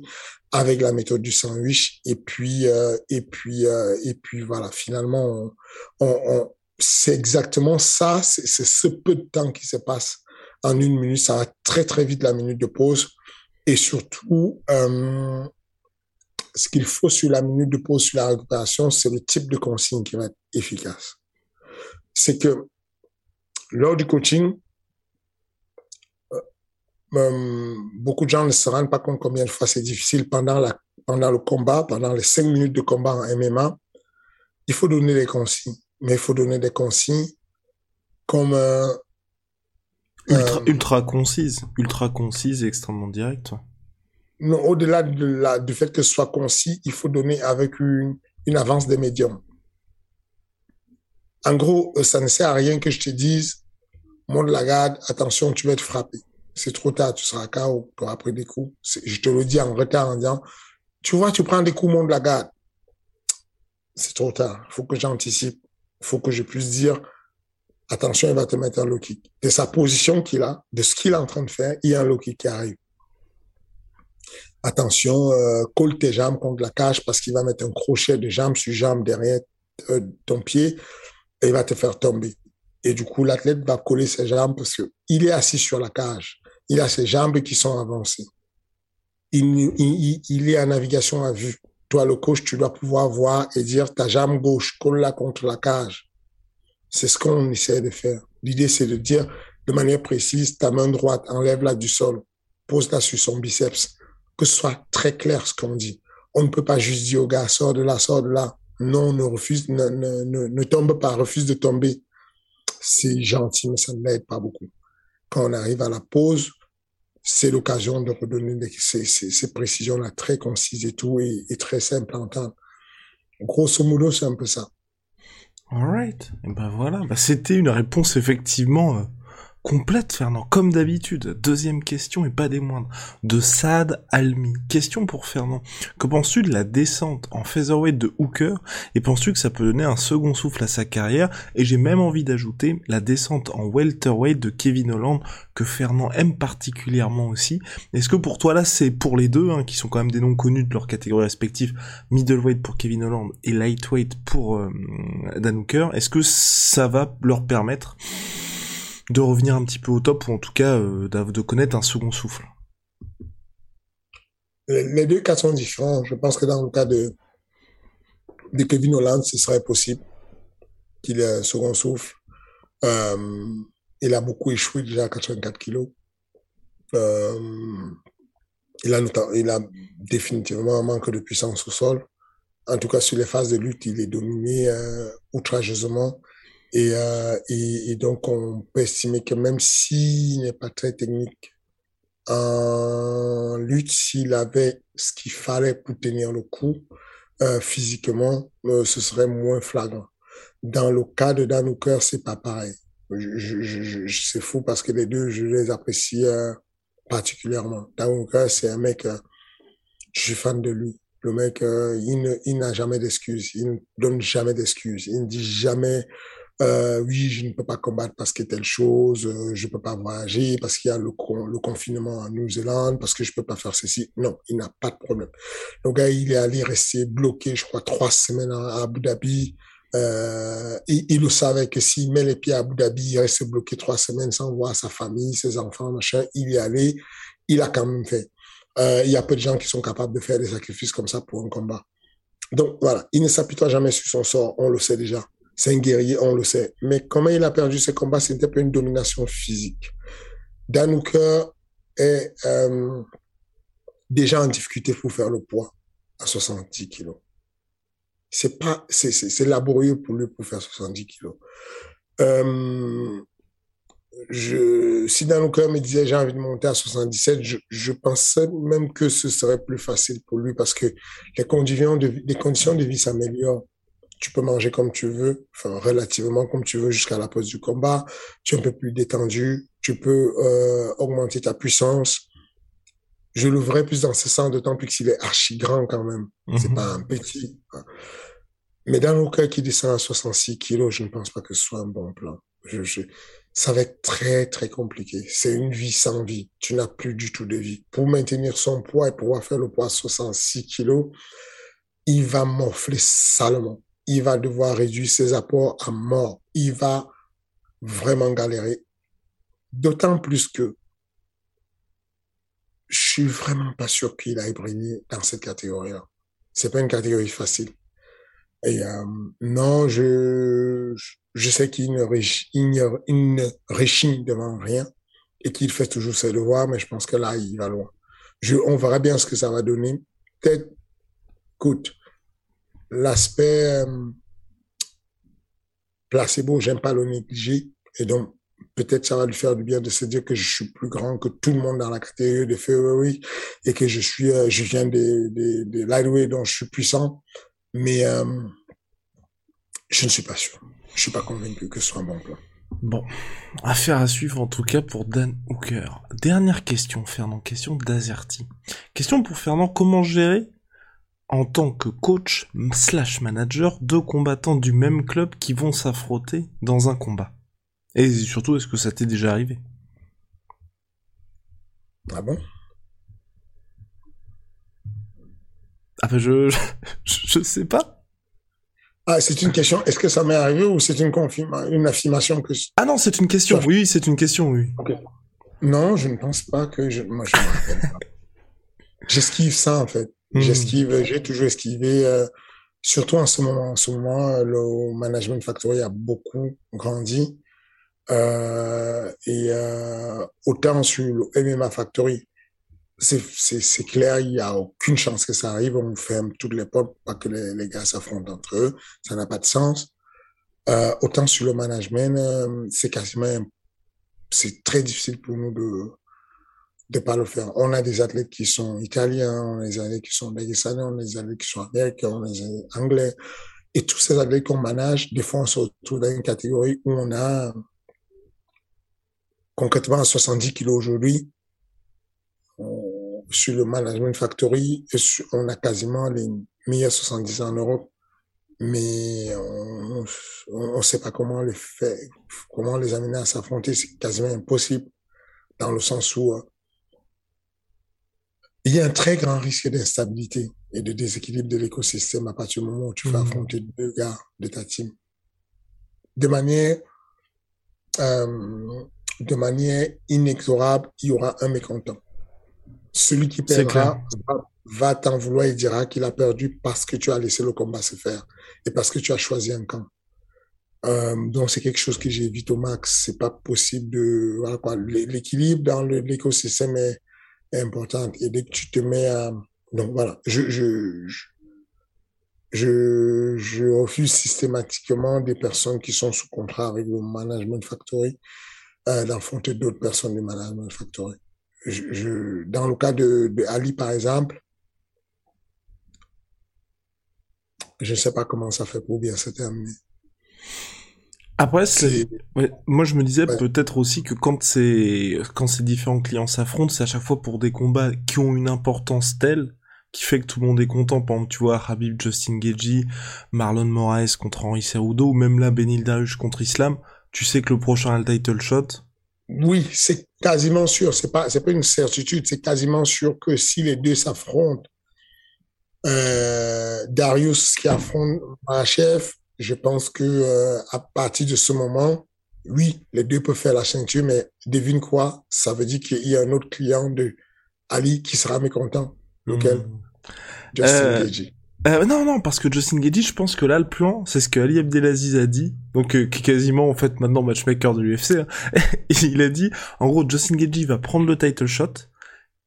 avec la méthode du sandwich, et puis voilà, finalement, c'est exactement ça, c'est ce peu de temps qui se passe en 1 minute, ça va très très vite la minute de pause, et surtout, ce qu'il faut sur la minute de pause, sur la récupération, c'est le type de consigne qui va être efficace. C'est que lors du coaching, beaucoup de gens ne se rendent pas compte combien de fois c'est difficile pendant le combat, pendant les 5 minutes de combat en MMA. Il faut donner des consignes, mais il faut donner des consignes comme ultra concises et extrêmement directes. Non, au-delà du fait que ce soit concis, il faut donner avec une avance des médiums. En gros, ça ne sert à rien que je te dise « Monte la garde, attention, tu vas être frappé. C'est trop tard, tu seras KO, tu auras pris des coups. » Je te le dis en retard en disant « Tu vois, tu prends des coups, monte la garde. » C'est trop tard, il faut que j'anticipe. Il faut que je puisse dire « Attention, il va te mettre un low kick. » De sa position qu'il a, de ce qu'il est en train de faire, il y a un low kick qui arrive. Attention, colle tes jambes contre la cage parce qu'il va mettre un crochet de jambe sur jambe derrière ton pied et il va te faire tomber. Et du coup, l'athlète va coller ses jambes parce qu'il est assis sur la cage. Il a ses jambes qui sont avancées. Il est en navigation à vue. Toi, le coach, tu dois pouvoir voir et dire ta jambe gauche, colle-la contre la cage. C'est ce qu'on essaie de faire. L'idée, c'est de dire de manière précise, ta main droite, enlève-la du sol, pose-la sur son biceps. Que ce soit très clair ce qu'on dit. On ne peut pas juste dire au gars, sors de là, sors de là. Non, ne refuse, ne tombe pas, refuse de tomber. C'est gentil, mais ça ne l'aide pas beaucoup. Quand on arrive à la pause, c'est l'occasion de redonner ces précisions-là très concises et tout, et très simples à entendre. Grosso modo, c'est un peu ça. All right. Et ben voilà, c'était une réponse effectivement... complète, Fernand, comme d'habitude. Deuxième question, et pas des moindres, de Saad Almi. Question pour Fernand. Que penses-tu de la descente en featherweight de Hooker, et penses-tu que ça peut donner un second souffle à sa carrière? Et j'ai même envie d'ajouter la descente en welterweight de Kevin Holland, que Fernand aime particulièrement aussi. Est-ce que pour toi, là, c'est pour les deux, hein, qui sont quand même des noms connus de leur catégorie respective, middleweight pour Kevin Holland et lightweight pour Dan Hooker, est-ce que ça va leur permettre de revenir un petit peu au top, ou en tout cas de connaître un second souffle? Les deux cas sont différents. Je pense que dans le cas de Kevin Holland, ce serait possible qu'il ait un second souffle. Il a beaucoup échoué déjà à 84 kilos. Il a définitivement un manque de puissance au sol. En tout cas, sur les phases de lutte, il est dominé outrageusement. Et donc, on peut estimer que même s'il n'est pas très technique en lutte, s'il avait ce qu'il fallait pour tenir le coup physiquement, ce serait moins flagrant. Dans le cas de Dan Hooker, c'est pas pareil. C'est fou parce que les deux, je les apprécie particulièrement. Dan Hooker, c'est un mec, je suis fan de lui. Le mec, il n'a jamais d'excuses. Il ne donne jamais d'excuses. Il ne dit jamais oui, je ne peux pas combattre parce que telle chose, je ne peux pas voyager parce qu'il y a le confinement en Nouvelle-Zélande, parce que je ne peux pas faire ceci. Non, il n'a pas de problème. Le gars, il est allé rester bloqué, je crois, 3 semaines à Abu Dhabi. Il le savait que s'il met les pieds à Abu Dhabi, il reste bloqué 3 semaines sans voir sa famille, ses enfants, machin. Il est allé, il a quand même fait. Il y a peu de gens qui sont capables de faire des sacrifices comme ça pour un combat. Donc voilà, il ne s'apitoie jamais sur son sort, on le sait déjà. C'est un guerrier, on le sait. Mais comment il a perdu ses combats, c'était pas une domination physique. Dan Hooker est déjà en difficulté pour faire le poids à 70 kilos. C'est laborieux pour lui pour faire 70 kilos. Si Dan Hooker me disait j'ai envie de monter à 77, je pensais même que ce serait plus facile pour lui parce que les conditions de vie s'améliorent. Tu peux manger comme tu veux, enfin relativement comme tu veux jusqu'à la pause du combat. Tu es un peu plus détendu, tu peux augmenter ta puissance. Je le verrais plus dans ce sens, d'autant plus qu'il est archi grand quand même. Mm-hmm. C'est pas un petit. Mais Dan Hooker qui descend à 66 kilos, je ne pense pas que ce soit un bon plan. Ça va être très, très compliqué. C'est une vie sans vie. Tu n'as plus du tout de vie. Pour maintenir son poids et pouvoir faire le poids à 66 kilos, il va morfler salement. Il va devoir réduire ses apports à mort. Il va vraiment galérer. D'autant plus que je suis vraiment pas sûr qu'il aille briller dans cette catégorie-là. C'est pas une catégorie facile. Et non, je sais qu'il ne réchigne devant rien et qu'il fait toujours ses devoirs, mais je pense que là, il va loin. On verra bien ce que ça va donner. Peut-être, écoute, l'aspect placebo, j'aime pas le négliger. Et donc, peut-être ça va lui faire du bien de se dire que je suis plus grand que tout le monde dans la catégorie de featherweight et que je viens des lightweight, donc je suis puissant. Mais je ne suis pas sûr. Je suis pas convaincu que ce soit un bon plan. Bon, affaire à suivre en tout cas pour Dan Hooker. Dernière question, Fernand, question d'Azerty. Question pour Fernand, comment gérer en tant que coach / manager 2 combattants du même club qui vont s'affronter dans un combat? Et surtout, est-ce que ça t'est déjà arrivé? Ah bon? Ah ben je sais pas. Ah, c'est une question, est-ce que ça m'est arrivé ou c'est une affirmation que... Ah non, c'est une question, oui, c'est une question, oui. Okay. Non, je ne pense pas que... Moi, je me rappelle pas. J'esquive ça, en fait. J'ai toujours esquivé, surtout en ce moment. En ce moment, le Management Factory a beaucoup grandi. Autant sur le MMA Factory, c'est clair, il n'y a aucune chance que ça arrive. On ferme toutes les portes pour pas que les gars s'affrontent entre eux. Ça n'a pas de sens. Autant sur le management, c'est très difficile pour nous de pas le faire. On a des athlètes qui sont italiens, on a des athlètes qui sont daguestanais, on a des athlètes qui sont américains, on a des anglais. Et tous ces athlètes qu'on manage, des fois, on se retrouve dans une catégorie où on a concrètement 70 kilos aujourd'hui. Sur le Management Factory, on a quasiment les meilleurs 70 en Europe, mais on sait pas comment les faire, comment les amener à s'affronter, c'est quasiment impossible, dans le sens où il y a un très grand risque d'instabilité et de déséquilibre de l'écosystème à partir du moment où tu fais affronter 2 gars de ta team. De manière inexorable, il y aura un mécontent. Celui qui perdra va t'en vouloir et dira qu'il a perdu parce que tu as laissé le combat se faire et parce que tu as choisi un camp. Donc, c'est quelque chose que j'évite au max. C'est pas possible de... L'équilibre dans l'écosystème est importante. Et dès que tu te mets à... Donc voilà, je refuse systématiquement des personnes qui sont sous contrat avec le Management Factory d'affronter d'autres personnes du Management Factory. Dans le cas de Ali, par exemple, je ne sais pas comment ça fait pour bien se terminer. Après, ouais, moi je me disais peut-être aussi que quand ces différents clients s'affrontent, c'est à chaque fois pour des combats qui ont une importance telle qui fait que tout le monde est content. Par exemple, tu vois, Khabib, Justin Gaethje, Marlon Moraes contre Henri Serrudo, ou même là, Beneil Dariush contre Islam, tu sais que le prochain a le title shot. Oui, c'est quasiment sûr. C'est pas une certitude. C'est quasiment sûr que si les deux s'affrontent, Dariush qui affronte Makhachev, je pense que à partir de ce moment, oui, les deux peuvent faire la ceinture, mais devine quoi? Ça veut dire qu'il y a un autre client de Ali qui sera mécontent. Lequel? Justin Gaethje. Non, parce que Justin Gaethje, je pense que là, le plan, c'est ce que Ali Abdelaziz a dit, donc qui est quasiment, en fait, maintenant matchmaker de l'UFC, hein. Il a dit, en gros, Justin Gaethje va prendre le title shot,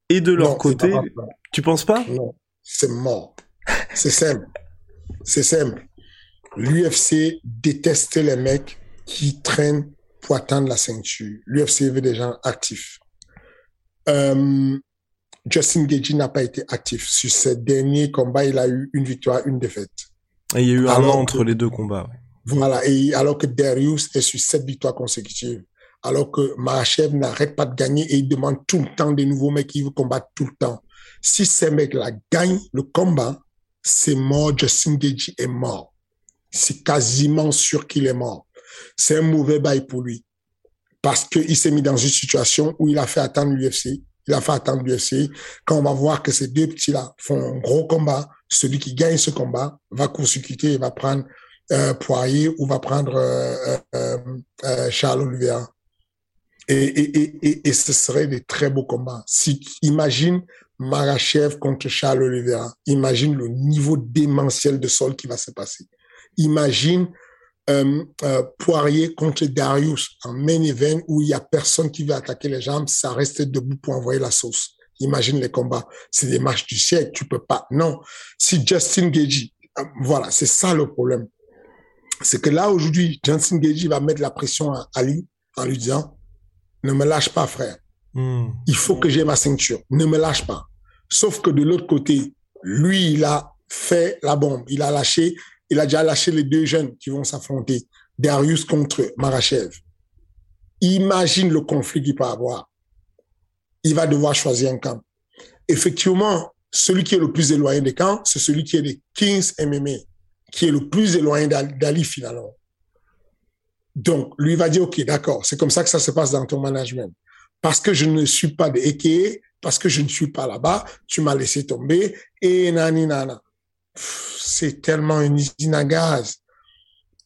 et de leur côté... Tu penses pas? Non, c'est mort. C'est simple. C'est simple. L'UFC déteste les mecs qui traînent pour attendre la ceinture. L'UFC veut des gens actifs. Justin Gaethje n'a pas été actif. Sur ses derniers combats, il a eu une victoire, une défaite. Et il y a eu un an entre les deux combats. Ouais. Voilà. Et alors que Dariush est sur 7 victoires consécutives. Alors que Makhachev n'arrête pas de gagner et il demande tout le temps des nouveaux mecs qui veulent combattre tout le temps. Si ces mecs-là gagnent le combat, c'est mort. Justin Gaethje est mort. C'est quasiment sûr qu'il est mort. C'est un mauvais bail pour lui. Parce qu'il s'est mis dans une situation où il a fait attendre l'UFC. Il a fait attendre l'UFC. Quand on va voir que ces deux petits-là font un gros combat, celui qui gagne ce combat va court-circuiter et va prendre Poirier ou va prendre Charles Oliveira. Et ce serait des très beaux combats. Si, imagine Makhachev contre Charles Oliveira. Imagine le niveau démentiel de sol qui va se passer. Imagine Poirier contre Dariush en main event où il n'y a personne qui veut attaquer les jambes, ça reste debout pour envoyer la sauce. Imagine les combats, c'est des matchs du siècle, tu peux pas. Non, si Justin Gaethje, voilà, c'est ça le problème. C'est que là aujourd'hui, Justin Gaethje va mettre la pression à Ali en lui disant ne me lâche pas, frère. Il faut que j'ai ma ceinture, ne me lâche pas. Sauf que de l'autre côté, lui, il a fait la bombe, il a déjà lâché les deux jeunes qui vont s'affronter. Dariush contre Makhachev. Imagine le conflit qu'il peut avoir. Il va devoir choisir un camp. Effectivement, celui qui est le plus éloigné des camps, c'est celui qui est des Kings MMA, qui est le plus éloigné d'Ali finalement. Donc, lui va dire, OK, d'accord, c'est comme ça que ça se passe dans ton management. Parce que je ne suis pas des A.K.A., parce que je ne suis pas là-bas, tu m'as laissé tomber, et naninana. C'est tellement une usine à gaz.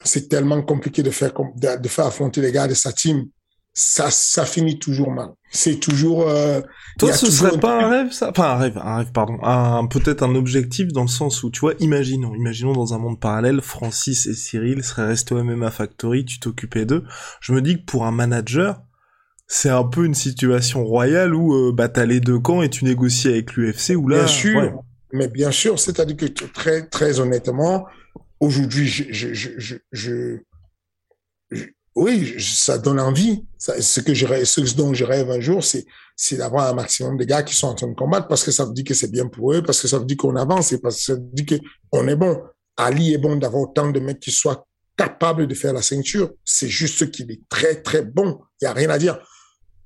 C'est tellement compliqué de faire affronter les gars de sa team. Ça finit toujours mal. C'est toujours... Toi, ce toujours serait pas un rêve, ça? Enfin, un rêve, pardon. Peut-être un objectif dans le sens où, tu vois, imaginons dans un monde parallèle, Francis et Cyril seraient restés au MMA Factory, tu t'occupais d'eux. Je me dis que pour un manager, c'est un peu une situation royale où t'as les deux camps et tu négocies avec l'UFC où là... Bien sûr. Ouais. Mais bien sûr, c'est-à-dire que très, très honnêtement, aujourd'hui, ça donne envie. Ce dont je rêve un jour, c'est d'avoir un maximum de gars qui sont en train de combattre parce que ça veut dire que c'est bien pour eux, parce que ça veut dire qu'on avance et parce que ça veut dire qu'on est bon. Ali est bon d'avoir autant de mecs qui soient capables de faire la ceinture. C'est juste qu'il est très, très bon. Il n'y a rien à dire.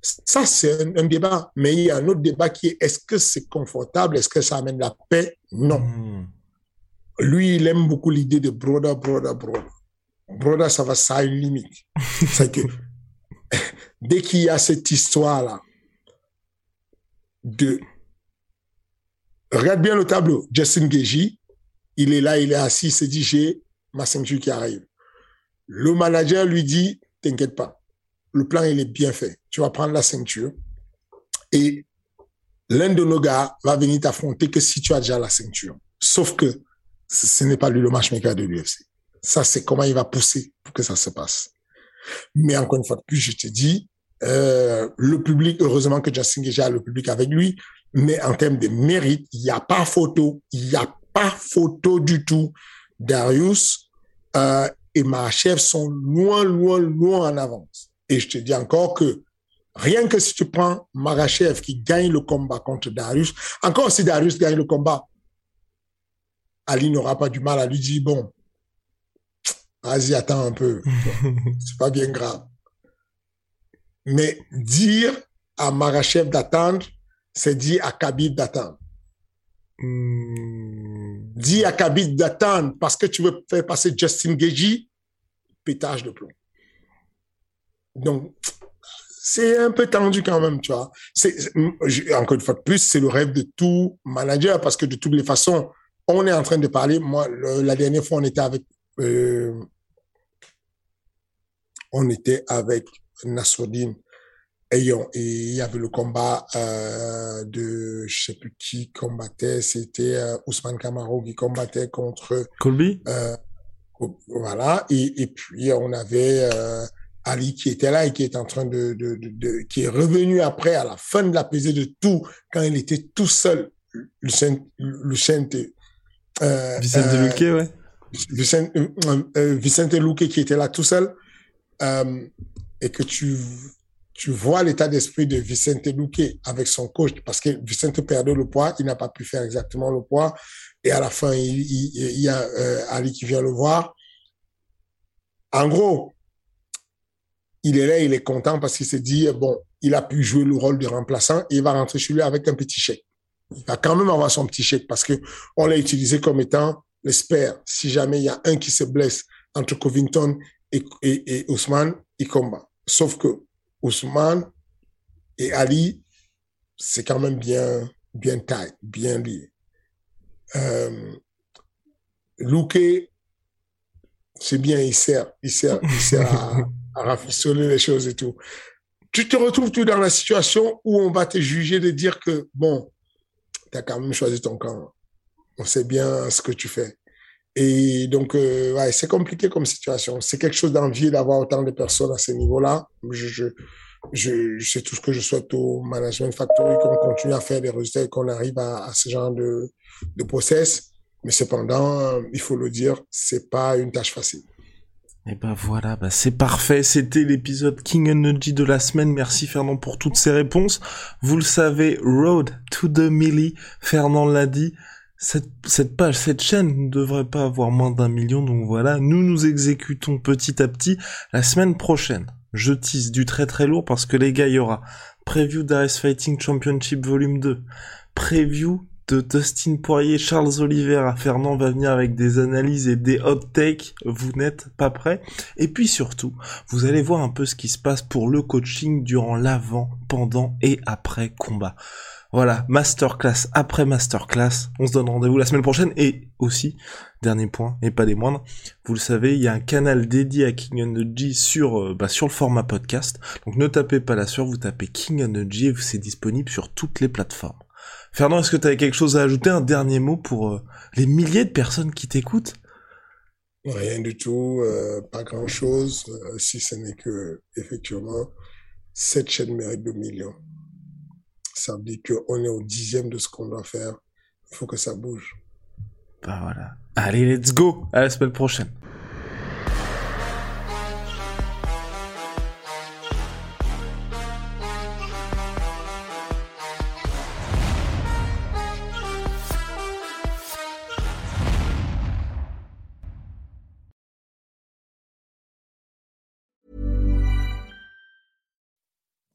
Ça, c'est un débat. Mais il y a un autre débat qui est, est-ce que c'est confortable? Est-ce que ça amène la paix? Non. Lui, il aime beaucoup l'idée de broda. Broda, ça a une limite. C'est que dès qu'il y a cette histoire-là de... Regarde bien le tableau. Justin Gaethje, il est là, il est assis, il se dit, j'ai ma ceinture qui arrive. Le manager lui dit, t'inquiète pas. Le plan, il est bien fait. Tu vas prendre la ceinture et l'un de nos gars va venir t'affronter que si tu as déjà la ceinture. Sauf que ce n'est pas lui le matchmaker de l'UFC. Ça, c'est comment il va pousser pour que ça se passe. Mais encore une fois de plus, je te dis, le public, heureusement que Justin Gaethje a le public avec lui, mais en termes de mérite, il n'y a pas photo. Il n'y a pas photo du tout. Dariush et Makhachev sont loin, loin, loin en avance. Et je te dis encore que rien que si tu prends Makhachev qui gagne le combat contre Dariush, encore si Dariush gagne le combat, Ali n'aura pas du mal à lui dire « Bon, vas-y, attends un peu. C'est pas bien grave. » Mais dire à Makhachev d'attendre, c'est dire à Khabib d'attendre. Dis à Khabib d'attendre parce que tu veux faire passer Justin Gaethje, pétage de plomb. Donc, c'est un peu tendu quand même, tu vois. Encore une fois de plus, c'est le rêve de tout manager parce que de toutes les façons, on est en train de parler. Moi, la dernière fois, on était avec Nassourdine Ayon et il y avait le combat de je ne sais plus qui combattait, c'était Ousmane Camaro qui combattait contre Colby. Voilà, et puis on avait Ali qui était là et qui est en train de qui est revenu après à la fin de la pesée de tout quand il était tout seul, Vicente Luque qui était là tout seul et que tu vois l'état d'esprit de Vicente Luque avec son coach, parce que Vicente perdait le poids, il n'a pas pu faire exactement le poids, et à la fin, il y a Ali qui vient le voir. En gros, il est là, il est content parce qu'il s'est dit, bon, il a pu jouer le rôle de remplaçant, et il va rentrer chez lui avec un petit chèque. Il va quand même avoir son petit chèque, parce que on l'a utilisé comme étant l'espère. Si jamais il y a un qui se blesse entre Covington et Ousmane, il combat. Sauf que Ousmane et Ali, c'est quand même bien tight, bien lié. Luque, c'est bien, il sert à rafistoler les choses et tout. Tu te retrouves tout dans la situation où on va te juger de dire que, bon, tu as quand même choisi ton camp. On sait bien ce que tu fais. Et donc, ouais, c'est compliqué comme situation. C'est quelque chose d'envier d'avoir autant de personnes à ce niveau-là. C'est tout ce que je souhaite au Management Factory, qu'on continue à faire des résultats et qu'on arrive à ce genre de process. Mais cependant, il faut le dire, c'est pas une tâche facile. Et ben voilà, c'est parfait, c'était l'épisode King Energy de la semaine, merci Fernand pour toutes ces réponses. Vous le savez, Road to the Millie, Fernand l'a dit, cette page, cette chaîne ne devrait pas avoir moins d'1 million, donc voilà, nous exécutons petit à petit. La semaine prochaine, je tease du très très lourd parce que les gars, il y aura preview d'Ares Fighting Championship Volume 2, preview de Dustin Poirier, Charles Oliveira. Fernand va venir avec des analyses et des hot takes, vous n'êtes pas prêts. Et puis surtout, vous allez voir un peu ce qui se passe pour le coaching durant l'avant, pendant et après combat. Voilà, masterclass après masterclass, on se donne rendez-vous la semaine prochaine. Et aussi, dernier point, et pas des moindres, vous le savez, il y a un canal dédié à King Energy sur le format podcast, donc ne tapez pas la sueur, vous tapez King Energy et c'est disponible sur toutes les plateformes. Fernand, est-ce que tu avais quelque chose à ajouter, un dernier mot pour les milliers de personnes qui t'écoutent? Rien du tout, pas grand-chose, si ce n'est que, effectivement, cette chaîne mérite 2 millions. Ça veut dire qu'on est au 10e de ce qu'on doit faire. Il faut que ça bouge. Bah voilà. Allez, let's go! À la semaine prochaine.